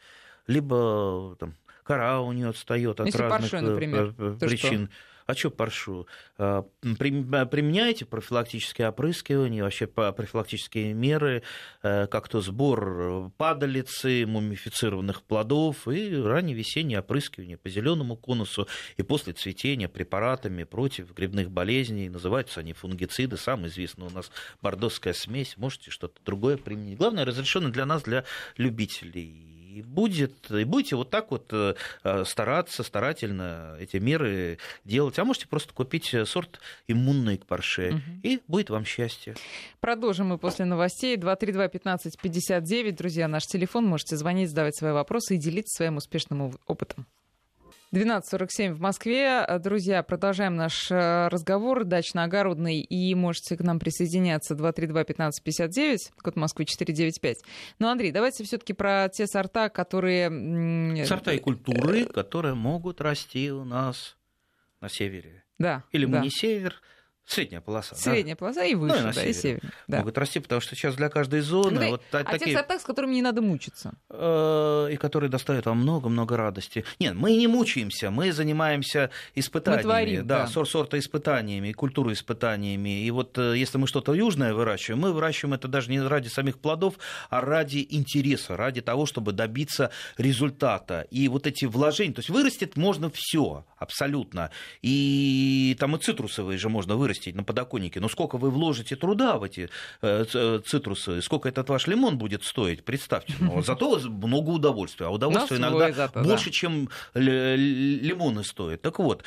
либо там кора у нее отстает от Если разных паршой, например, причин. Что? А что паршу? Применяйте профилактические опрыскивания, вообще профилактические меры, как-то сбор падалицы, мумифицированных плодов и ранневесеннее опрыскивание по зеленому конусу и после цветения препаратами против грибных болезней. Называются они фунгициды. Самая известная у нас бордоская смесь. Можете что-то другое применить. Главное, разрешено для нас, для любителей. И, будет, и будете вот так вот стараться, старательно эти меры делать. А можете просто купить сорт иммунный к парше, угу. и будет вам счастье. Продолжим мы после новостей. два три два пятнадцать пятьдесят девять, друзья, наш телефон. Можете звонить, задавать свои вопросы и делиться своим успешным опытом. двенадцать сорок семь в Москве. Друзья, продолжаем наш разговор дачно-огородный, и можете к нам присоединяться два три два пятнадцать пятьдесят девять, код Москвы четыре девять пять. Но, Андрей, давайте все-таки про те сорта, которые... Сорта и культуры, которые могут расти у нас на севере. Да. Или мы да. не север, средняя полоса. Средняя да? полоса и выше, ну, и да, и север. Да. Могут расти, потому что сейчас для каждой зоны... Когда... Вот а такие... тех сортах, с которыми не надо мучиться. И которые доставят вам много-много радости. Нет, мы не мучаемся, мы занимаемся испытаниями. Мы творим, да. да. Сор- сортоиспытаниями, культуроиспытаниями. И вот если мы что-то южное выращиваем, мы выращиваем это даже не ради самих плодов, а ради интереса, ради того, чтобы добиться результата. И вот эти вложения... То есть вырастет можно все абсолютно. И там и цитрусовые же можно вырастить на подоконнике, но сколько вы вложите труда в эти э, цитрусы, сколько этот ваш лимон будет стоить, представьте. Но зато много удовольствия, а удовольствие иногда зато, больше, да. чем лимоны стоит. Так вот,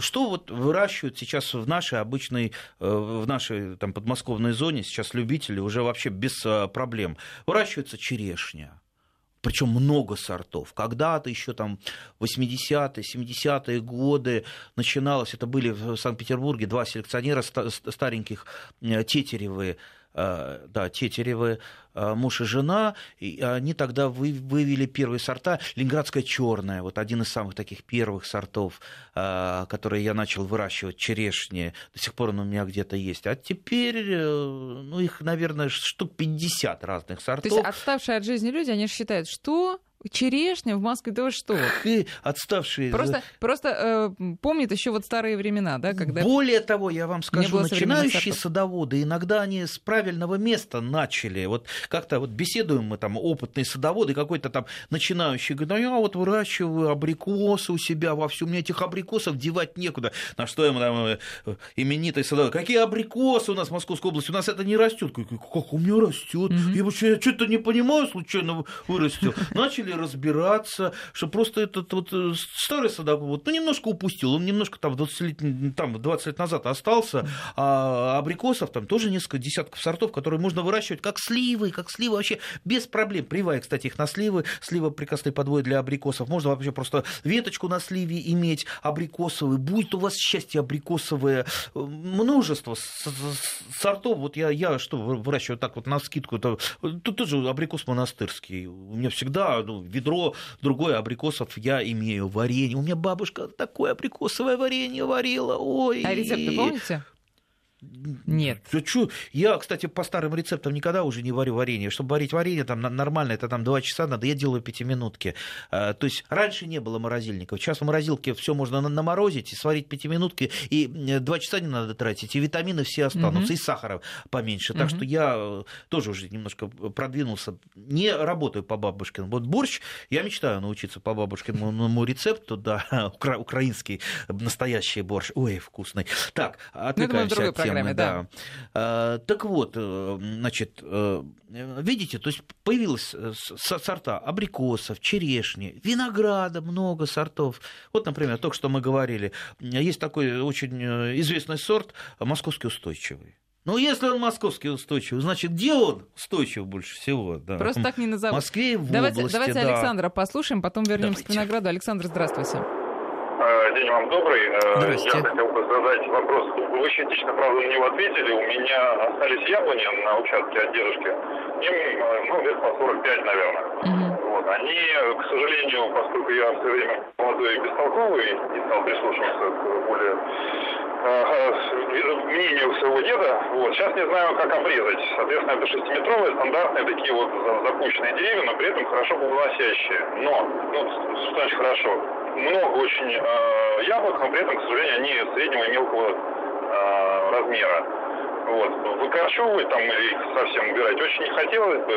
что вот выращивают сейчас в нашей обычной, в нашей там, подмосковной зоне, сейчас любители уже вообще без проблем, выращивается черешня. Причем много сортов. Когда-то еще там восьмидесятые, семидесятые годы начиналось, это были в Санкт-Петербурге два селекционера стареньких, Тетеревы, да, Тетеревы, муж и жена, и они тогда вывели первые сорта. Ленинградская черная, вот один из самых таких первых сортов, которые я начал выращивать, черешни. До сих пор он у меня где-то есть. А теперь, ну, их, наверное, штук пятьдесят разных сортов. То есть отставшие от жизни люди, они же считают, что... Черешня в Москве, то что? Хы, отставшие. Просто, просто э, помнит еще вот старые времена, да? Когда... Более того, я вам скажу, начинающие садоводы, иногда они с правильного места начали. Вот как-то вот беседуем мы там, опытные садоводы, какой-то там начинающий, говорит, ну я вот выращиваю абрикосы у себя вовсю, мне этих абрикосов девать некуда. На что ему там именитый садовод? Какие абрикосы у нас в Московской области? У нас это не растет. Как у меня растет? Mm-hmm. Я вообще что-то не понимаю, случайно вырастил. Начали разбираться, что просто этот вот старый садовод, ну, немножко упустил, он немножко там двадцать лет, там, двадцать лет назад остался, а абрикосов там тоже несколько десятков сортов, которые можно выращивать как сливы, как сливы вообще без проблем. Привая, кстати, их на сливы, слива прекрасный подвой для абрикосов, можно вообще просто веточку на сливе иметь, абрикосовый, будет у вас счастье абрикосовое, множество сортов, вот я, я что выращиваю так вот на скидку, тут тоже абрикос монастырский, у меня всегда, ну, ведро, другое абрикосов я имею, варенье. У меня бабушка такое абрикосовое варенье варила. Ой. А рецепты помните? Нет. Я, кстати, по старым рецептам никогда уже не варю варенье. Чтобы варить варенье, там нормально, это там два часа надо, я делаю пятиминутки. То есть раньше не было морозильников. Сейчас в морозилке все можно наморозить, сварить пятиминутки, и два часа не надо тратить, и витамины все останутся, угу. и сахара поменьше. Так угу. что я тоже уже немножко продвинулся. Не работаю по бабушкиному. Вот борщ, я мечтаю научиться по бабушкиному рецепту, да, украинский настоящий борщ. Ой, вкусный. Так, отвлекаемся от темы. Да. Да. А, так вот, значит, видите, то есть появились сорта абрикосов, черешни, винограда, много сортов. Вот, например, только что мы говорили, есть такой очень известный сорт «Московский устойчивый». Ну, если он московский устойчивый, значит, где он устойчив больше всего? Да. Просто так не назову. В Москве и в давайте, области. Давайте да. Александра послушаем, потом вернемся к винограду. Александр, здравствуйте. День вам добрый. Здравствуйте. Я хотел бы задать вопрос. Вы частично, правда, на него ответили. У меня остались яблони на участке от дедушки. Им, ну, лет по сорок пять, наверное. Mm-hmm. Вот. Они, к сожалению, поскольку я все время молодой и бестолковый, и стал прислушиваться к более э, мнению своего деда, вот. Сейчас не знаю, как обрезать. Соответственно, это шестиметровые, стандартные, такие вот запущенные деревья, но при этом хорошо плодоносящие. Но, ну, что значит хорошо? Много очень э, яблок, но при этом, к сожалению, они среднего и мелкого э, размера. Вот. Выкорчевывать там или их совсем убирать очень не хотелось бы,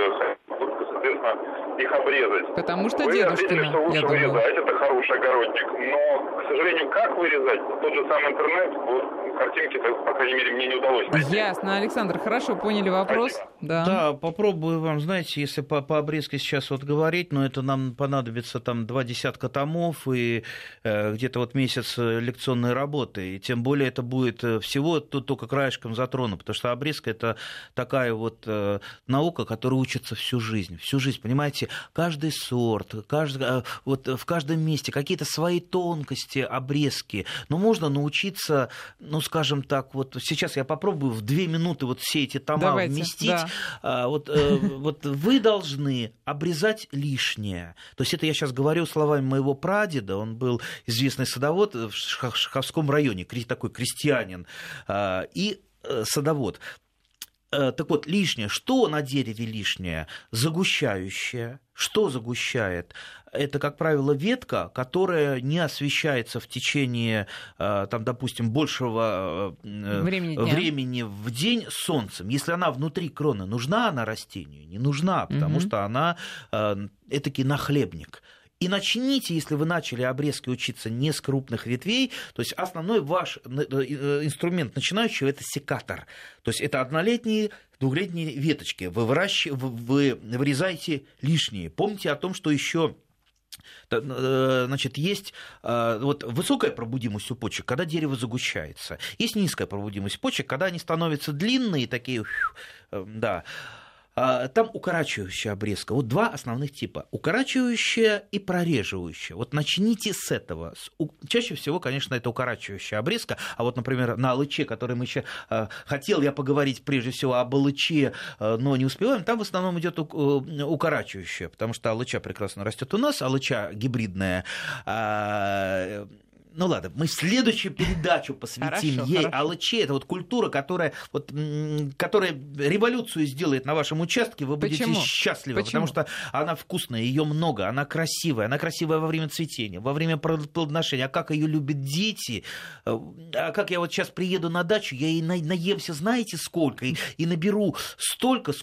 соответственно, их обрезать. Потому что вы дедушкина, ответили, что лучше вырезать, это хороший огородник. Но, к сожалению, как вырезать? Тот же самый интернет, вот, картинки, по крайней мере, мне не удалось найти. Ясно, Александр, хорошо, поняли вопрос. Да. да, попробую вам, знаете, если по, по обрезке сейчас вот говорить, но это нам понадобится там два десятка томов и э, где-то вот месяц лекционной работы. И тем более это будет всего, тут только краешком затрону, потому что обрезка — это такая вот э, наука, которая учится всю жизнь. Всю жизнь, понимаете, каждый сорт, каждый, вот в каждом месте какие-то свои тонкости обрезки. Но можно научиться, ну, скажем так, вот сейчас я попробую в две минуты вот все эти тома Давайте. вместить. Да. А, вот, э, вот вы должны обрезать лишнее. То есть это я сейчас говорю словами моего прадеда, он был известный садовод в Шаховском районе, такой крестьянин, э, и э, садовод. Так вот, лишнее. Что на дереве лишнее? Загущающее. Что загущает? Это, как правило, ветка, которая не освещается в течение, там, допустим, большего времени, времени в день солнцем. Если она внутри кроны, нужна она растению? Не нужна, потому угу. что она этакий нахлебник. И начните, если вы начали обрезки учиться не с крупных ветвей, то есть основной ваш инструмент начинающего – это секатор. То есть это однолетние, двухлетние веточки. Вы, выращ... вы вырезаете лишние. Помните о том, что еще... Значит, есть вот высокая пробудимость у почек, когда дерево загущается. Есть низкая пробудимость почек, когда они становятся длинные, такие... Да. Там укорачивающая обрезка. Вот два основных типа. Укорачивающая и прореживающая. Вот начните с этого. Чаще всего, конечно, это укорачивающая обрезка. А вот, например, на алыче, который мы еще... Хотел я поговорить прежде всего об алыче, но не успеваем. Там в основном идет укорачивающая, потому что алыча прекрасно растет у нас. Алыча гибридная. Ну ладно, мы следующую передачу посвятим хорошо, ей. Хорошо. Алыче — это вот культура, которая, вот, которая революцию сделает на вашем участке. Вы будете Почему? счастливы, Почему? потому что она вкусная, ее много, она красивая. Она красивая во время цветения, во время плодоношения. А как ее любят дети. А как я вот сейчас приеду на дачу, я ей наемся, знаете, сколько? И, и наберу столько,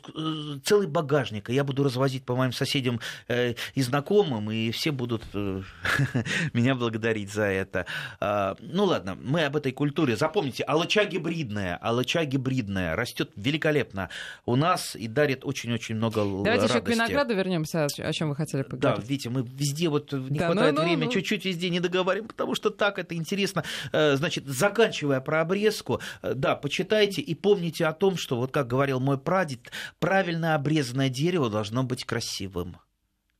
целый багажник. И я буду развозить по моим соседям и знакомым, и все будут меня благодарить за это. Ну ладно, мы об этой культуре. Запомните, алыча гибридная, алыча гибридная растет великолепно у нас и дарит очень-очень много Давайте радости. Давайте еще к винограду вернемся, о чем вы хотели поговорить. Да, видите, мы везде вот не да, хватает ну, ну, времени, ну. чуть-чуть везде не договорим, потому что так это интересно. Значит, заканчивая про обрезку, да, почитайте и помните о том, что, вот как говорил мой прадед, правильно обрезанное дерево должно быть красивым.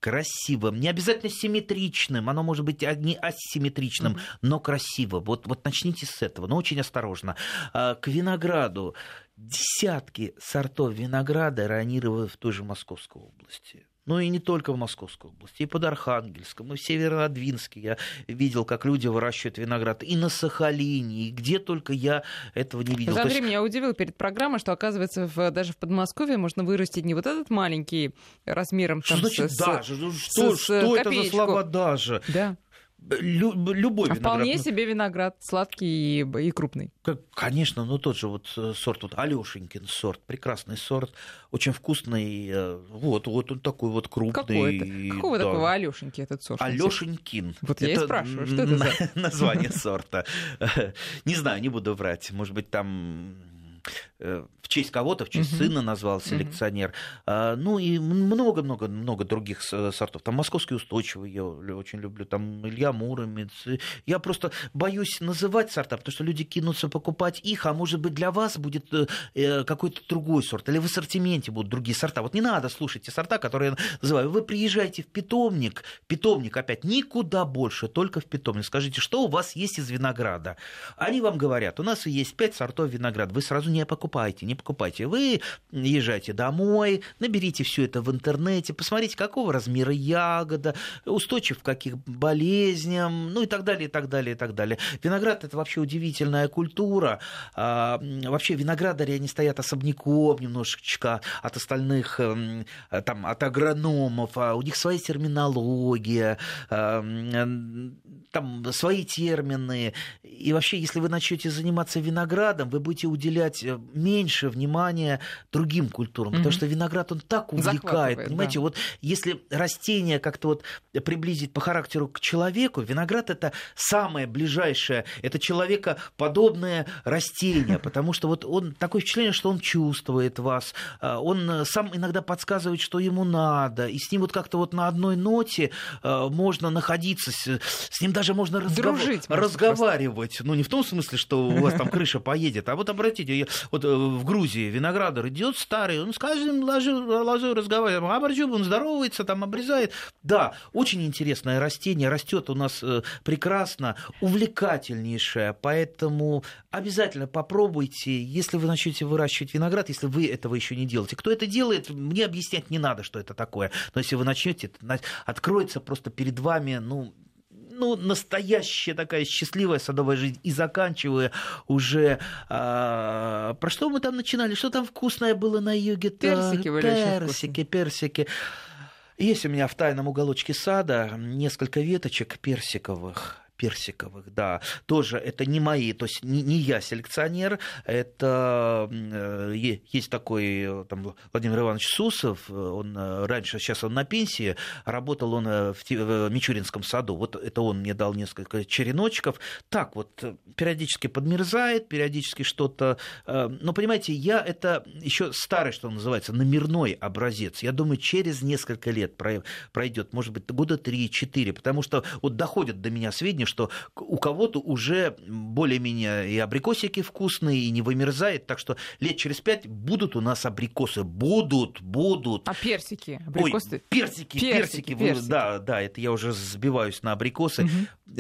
Красивым, не обязательно симметричным, оно может быть не асимметричным, mm-hmm. но красивым. Вот, вот начните с этого, но очень осторожно. К винограду. Десятки сортов винограда ранированы в той же Московской области. Ну и не только в Московской области, и под Архангельском, и в Северодвинске я видел, как люди выращивают виноград, и на Сахалине, и где только я этого не видел. Андрей, есть... меня удивил перед программой, что, оказывается, в, даже в Подмосковье можно вырастить не вот этот маленький размером... Что там, значит с, даже? С, что с, что это за слова «даже»? Да. Лю- любой а виноград. Вполне себе виноград, сладкий и, и крупный. Конечно, но тот же вот сорт, вот Алёшенькин сорт, прекрасный сорт, очень вкусный, вот, вот он такой вот крупный. Какой это? Какого да. такого Алёшеньки этот сорт? Алёшенькин. Вот я и спрашиваю, что это за... название сорта. Не знаю, не буду врать, может быть, там... в честь кого-то, в честь uh-huh. сына назвал селекционер. Uh-huh. Ну и много-много-много других сортов. Там Московский устойчивый я очень люблю, там Илья Муромец. Я просто боюсь называть сорта, потому что люди кинутся покупать их, а может быть для вас будет какой-то другой сорт, или в ассортименте будут другие сорта. Вот не надо слушать те сорта, которые я называю. Вы приезжаете в питомник, питомник опять никуда больше, только в питомник. Скажите, что у вас есть из винограда? Они вам говорят, у нас есть пять сортов винограда. Вы сразу не покупайте, не покупайте. Вы езжайте домой, наберите все это в интернете, посмотрите, какого размера ягода, устойчив к каких болезням, ну и так далее, и так далее, и так далее. Виноград — это вообще удивительная культура. А, вообще виноградари, они стоят особняком немножечко от остальных, там, от агрономов. А у них своя терминология, там, свои термины. И вообще, если вы начнете заниматься виноградом, вы будете уделять меньше внимания другим культурам, mm-hmm. потому что виноград, он так увлекает, понимаете, да. вот если растение как-то вот приблизить по характеру к человеку, виноград — это самое ближайшее, это человекоподобное растение, потому что вот он, такое впечатление, что он чувствует вас, он сам иногда подсказывает, что ему надо, и с ним вот как-то вот на одной ноте можно находиться, с ним даже можно разговор... Дружить, может, разговаривать, просто. Ну не в том смысле, что у вас там крыша поедет, а вот обратите, вот в Грузии виноградарь идет старый, он с каждым лозой разговаривает, оборчук, он здоровается, там обрезает. Да, очень интересное растение, растет у нас прекрасно, увлекательнейшее, поэтому обязательно попробуйте, если вы начнете выращивать виноград, если вы этого еще не делаете. Кто это делает, мне объяснять не надо, что это такое, но если вы начнете, откроется просто перед вами, ну... Ну, настоящая такая счастливая садовая жизнь. И заканчивая уже... А, про что мы там начинали? Что там вкусное было на юге? Персики были Персики, персики. Есть у меня в тайном уголочке сада несколько веточек персиковых. Персиковых, да. Тоже это не мои, то есть не, не я селекционер, это э, есть такой там, Владимир Иванович Сусов, он раньше, сейчас он на пенсии, работал он в, в Мичуринском саду, вот это он мне дал несколько череночков, так вот периодически подмерзает, периодически что-то, э, но понимаете, я это еще старый, что называется, номерной образец, я думаю, через несколько лет пройдет, может быть, года три-четыре, потому что вот доходят до меня сведения, что у кого-то уже более-менее и абрикосики вкусные, и не вымерзает, так что лет через пять будут у нас абрикосы, будут, будут. А персики? Абрикосы? Ой, персики, персики, персики, персики. Да, да, это я уже сбиваюсь на абрикосы.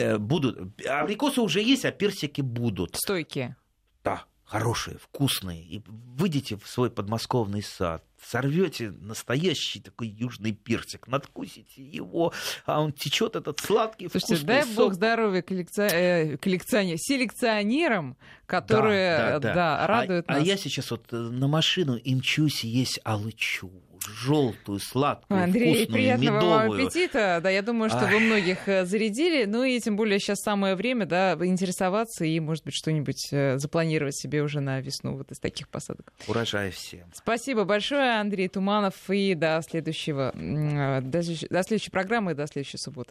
Угу. Будут. Абрикосы уже есть, а персики будут. Стойкие? Да, хорошие, вкусные. И выйдите в свой подмосковный сад, сорвете настоящий такой южный персик, надкусите его, а он течет этот сладкий. Слушайте, вкусный дай сок. Дай бог здоровья коллекционерам, коллекционер, селекционерам, которые да, да, да. Да, радуют а, нас. А я сейчас вот на машину и мчусь есть алычу. Желтую, сладкую, Андрей, вкусную, приятного медовую. Вам аппетита. Да, я думаю, что Ах. Вы многих зарядили. Ну и тем более сейчас самое время, да, интересоваться и, может быть, что-нибудь запланировать себе уже на весну вот из таких посадок. Урожай всем. Спасибо большое, Андрей Туманов. И до следующего, до следующей программы, до следующей субботы.